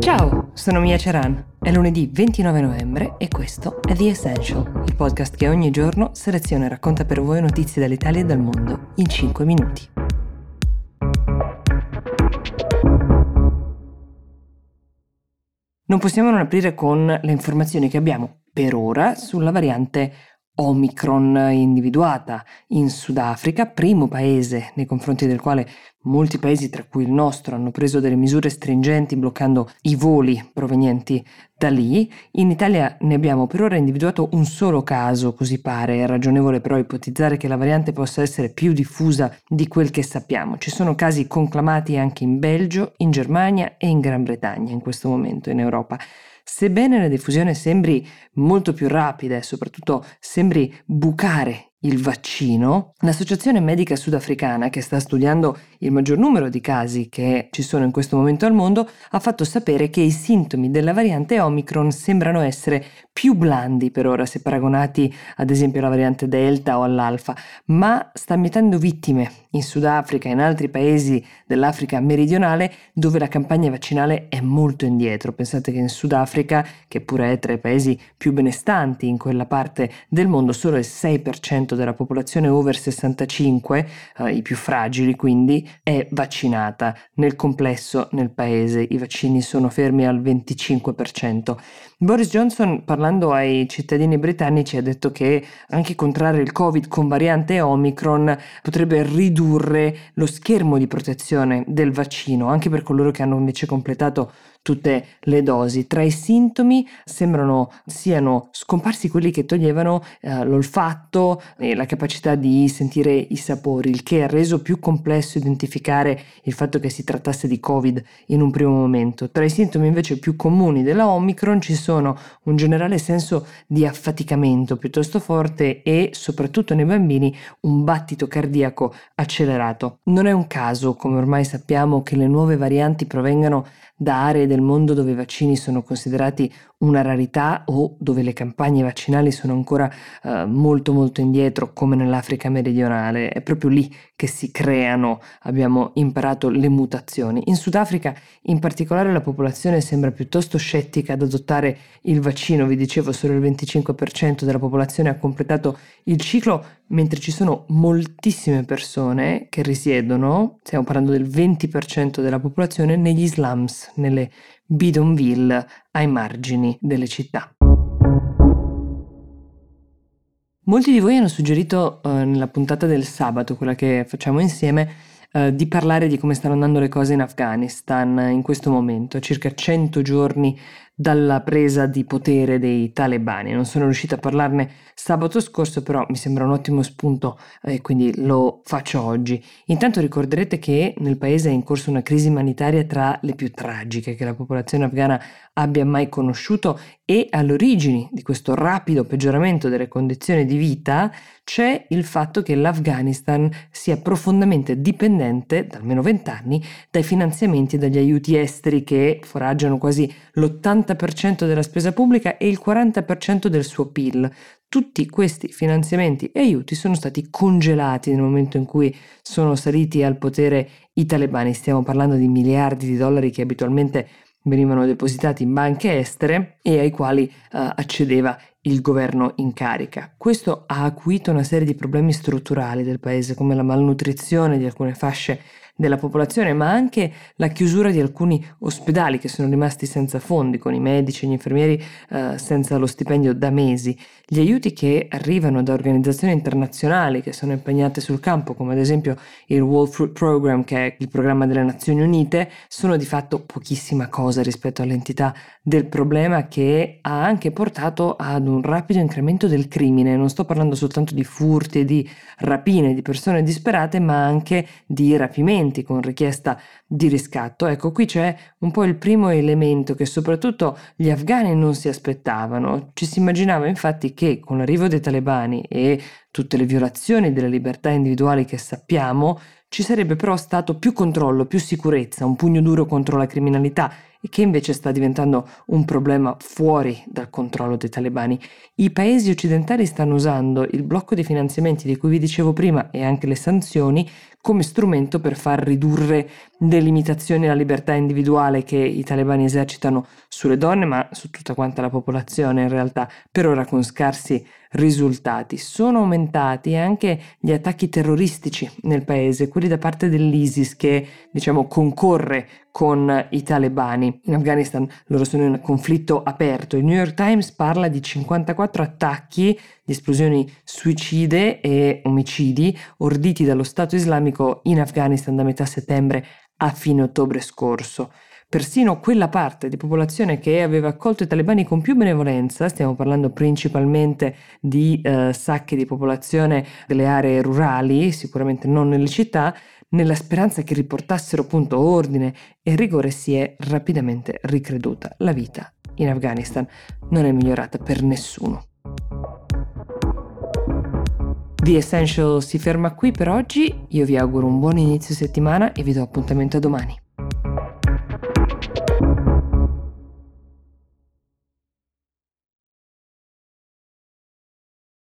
Ciao, sono Mia Ceran. È lunedì 29 novembre e questo è The Essential, il podcast che ogni giorno seleziona e racconta per voi notizie dall'Italia e dal mondo in 5 minuti. Non possiamo non aprire con le informazioni che abbiamo per ora sulla variante Omicron individuata in Sudafrica, primo paese nei confronti del quale molti paesi, tra cui il nostro, hanno preso delle misure stringenti bloccando i voli provenienti da lì. In Italia ne abbiamo per ora individuato un solo caso, così pare. È ragionevole però ipotizzare che la variante possa essere più diffusa di quel che sappiamo. Ci sono casi conclamati anche in Belgio, in Germania e in Gran Bretagna in questo momento in Europa. Sebbene la diffusione sembri molto più rapida e soprattutto sembri bucare il vaccino, l'associazione medica sudafricana, che sta studiando il maggior numero di casi che ci sono in questo momento al mondo, ha fatto sapere che i sintomi della variante Omicron sembrano essere più blandi per ora, se paragonati ad esempio alla variante Delta o all'Alfa, ma sta mietendo vittime in Sudafrica e in altri paesi dell'Africa meridionale, dove la campagna vaccinale è molto indietro. Pensate che in Sudafrica, che pure è tra i paesi più benestanti in quella parte del mondo, solo il 6% della popolazione over 65, i più fragili quindi, è vaccinata. Nel complesso, nel paese, i vaccini sono fermi al 25%. Boris Johnson, parlando ai cittadini britannici, ha detto che anche contrarre il Covid con variante Omicron potrebbe ridurre lo schermo di protezione del vaccino, anche per coloro che hanno invece completato tutte le dosi. Tra i sintomi siano scomparsi quelli che toglievano l'olfatto e la capacità di sentire i sapori, il che ha reso più complesso identificare il fatto che si trattasse di Covid in un primo momento. Tra i sintomi invece più comuni della Omicron ci sono un generale senso di affaticamento piuttosto forte e, soprattutto nei bambini, un battito cardiaco accelerato. Non è un caso, come ormai sappiamo, che le nuove varianti provengano da aree del mondo dove i vaccini sono considerati una rarità o dove le campagne vaccinali sono ancora molto molto indietro, come nell'Africa meridionale. È proprio lì che si creano, abbiamo imparato, le mutazioni. In Sudafrica in particolare la popolazione sembra piuttosto scettica ad adottare il vaccino. Vi dicevo, solo il 25% della popolazione ha completato il ciclo, mentre ci sono moltissime persone che risiedono, stiamo parlando del 20% della popolazione, negli slums, nelle bidonville ai margini delle città. Molti di voi hanno suggerito nella puntata del sabato, quella che facciamo insieme, di parlare di come stanno andando le cose in Afghanistan in questo momento, a circa 100 giorni dalla presa di potere dei talebani. Non sono riuscita a parlarne sabato scorso, però mi sembra un ottimo spunto e quindi lo faccio oggi. Intanto ricorderete che nel paese è in corso una crisi umanitaria tra le più tragiche che la popolazione afghana abbia mai conosciuto, e alle origini di questo rapido peggioramento delle condizioni di vita c'è il fatto che l'Afghanistan sia profondamente dipendente da almeno 20 anni dai finanziamenti e dagli aiuti esteri, che foraggiano quasi l'80% della spesa pubblica e il 40% del suo PIL. Tutti questi finanziamenti e aiuti sono stati congelati nel momento in cui sono saliti al potere i talebani. Stiamo parlando di miliardi di dollari che abitualmente venivano depositati in banche estere e ai quali accedeva il governo in carica. Questo ha acuito una serie di problemi strutturali del paese, come la malnutrizione di alcune fasce della popolazione, ma anche la chiusura di alcuni ospedali che sono rimasti senza fondi, con i medici e gli infermieri senza lo stipendio da mesi. Gli aiuti che arrivano da organizzazioni internazionali che sono impegnate sul campo, come ad esempio il World Food Program, che è il programma delle Nazioni Unite, sono di fatto pochissima cosa rispetto all'entità del problema, che ha anche portato ad un rapido incremento del crimine. Non sto parlando soltanto di furti e di rapine di persone disperate, ma anche di rapimenti con richiesta di riscatto. Ecco, qui c'è un po' il primo elemento che soprattutto gli afghani non si aspettavano. Ci si immaginava infatti che con l'arrivo dei talebani e tutte le violazioni delle libertà individuali che sappiamo, Ci sarebbe però stato più controllo, più sicurezza, un pugno duro contro la criminalità, che invece sta diventando un problema fuori dal controllo dei talebani. I paesi occidentali stanno usando il blocco dei finanziamenti di cui vi dicevo prima e anche le sanzioni come strumento per far ridurre le limitazioni alla libertà individuale che i talebani esercitano sulle donne, ma su tutta quanta la popolazione in realtà, per ora con scarsi risultati. Sono aumentati anche gli attacchi terroristici nel paese, quelli da parte dell'ISIS che, concorre con i talebani. In Afghanistan loro sono in un conflitto aperto. Il New York Times parla di 54 attacchi, di esplosioni suicide e omicidi orditi dallo Stato Islamico in Afghanistan da metà settembre a fine ottobre scorso. Persino quella parte di popolazione che aveva accolto i talebani con più benevolenza, stiamo parlando principalmente di sacche di popolazione delle aree rurali, sicuramente non nelle città, nella speranza che riportassero appunto ordine e rigore, si è rapidamente ricreduta. La vita in Afghanistan non è migliorata per nessuno. The Essential si ferma qui per oggi, io vi auguro un buon inizio settimana e vi do appuntamento a domani.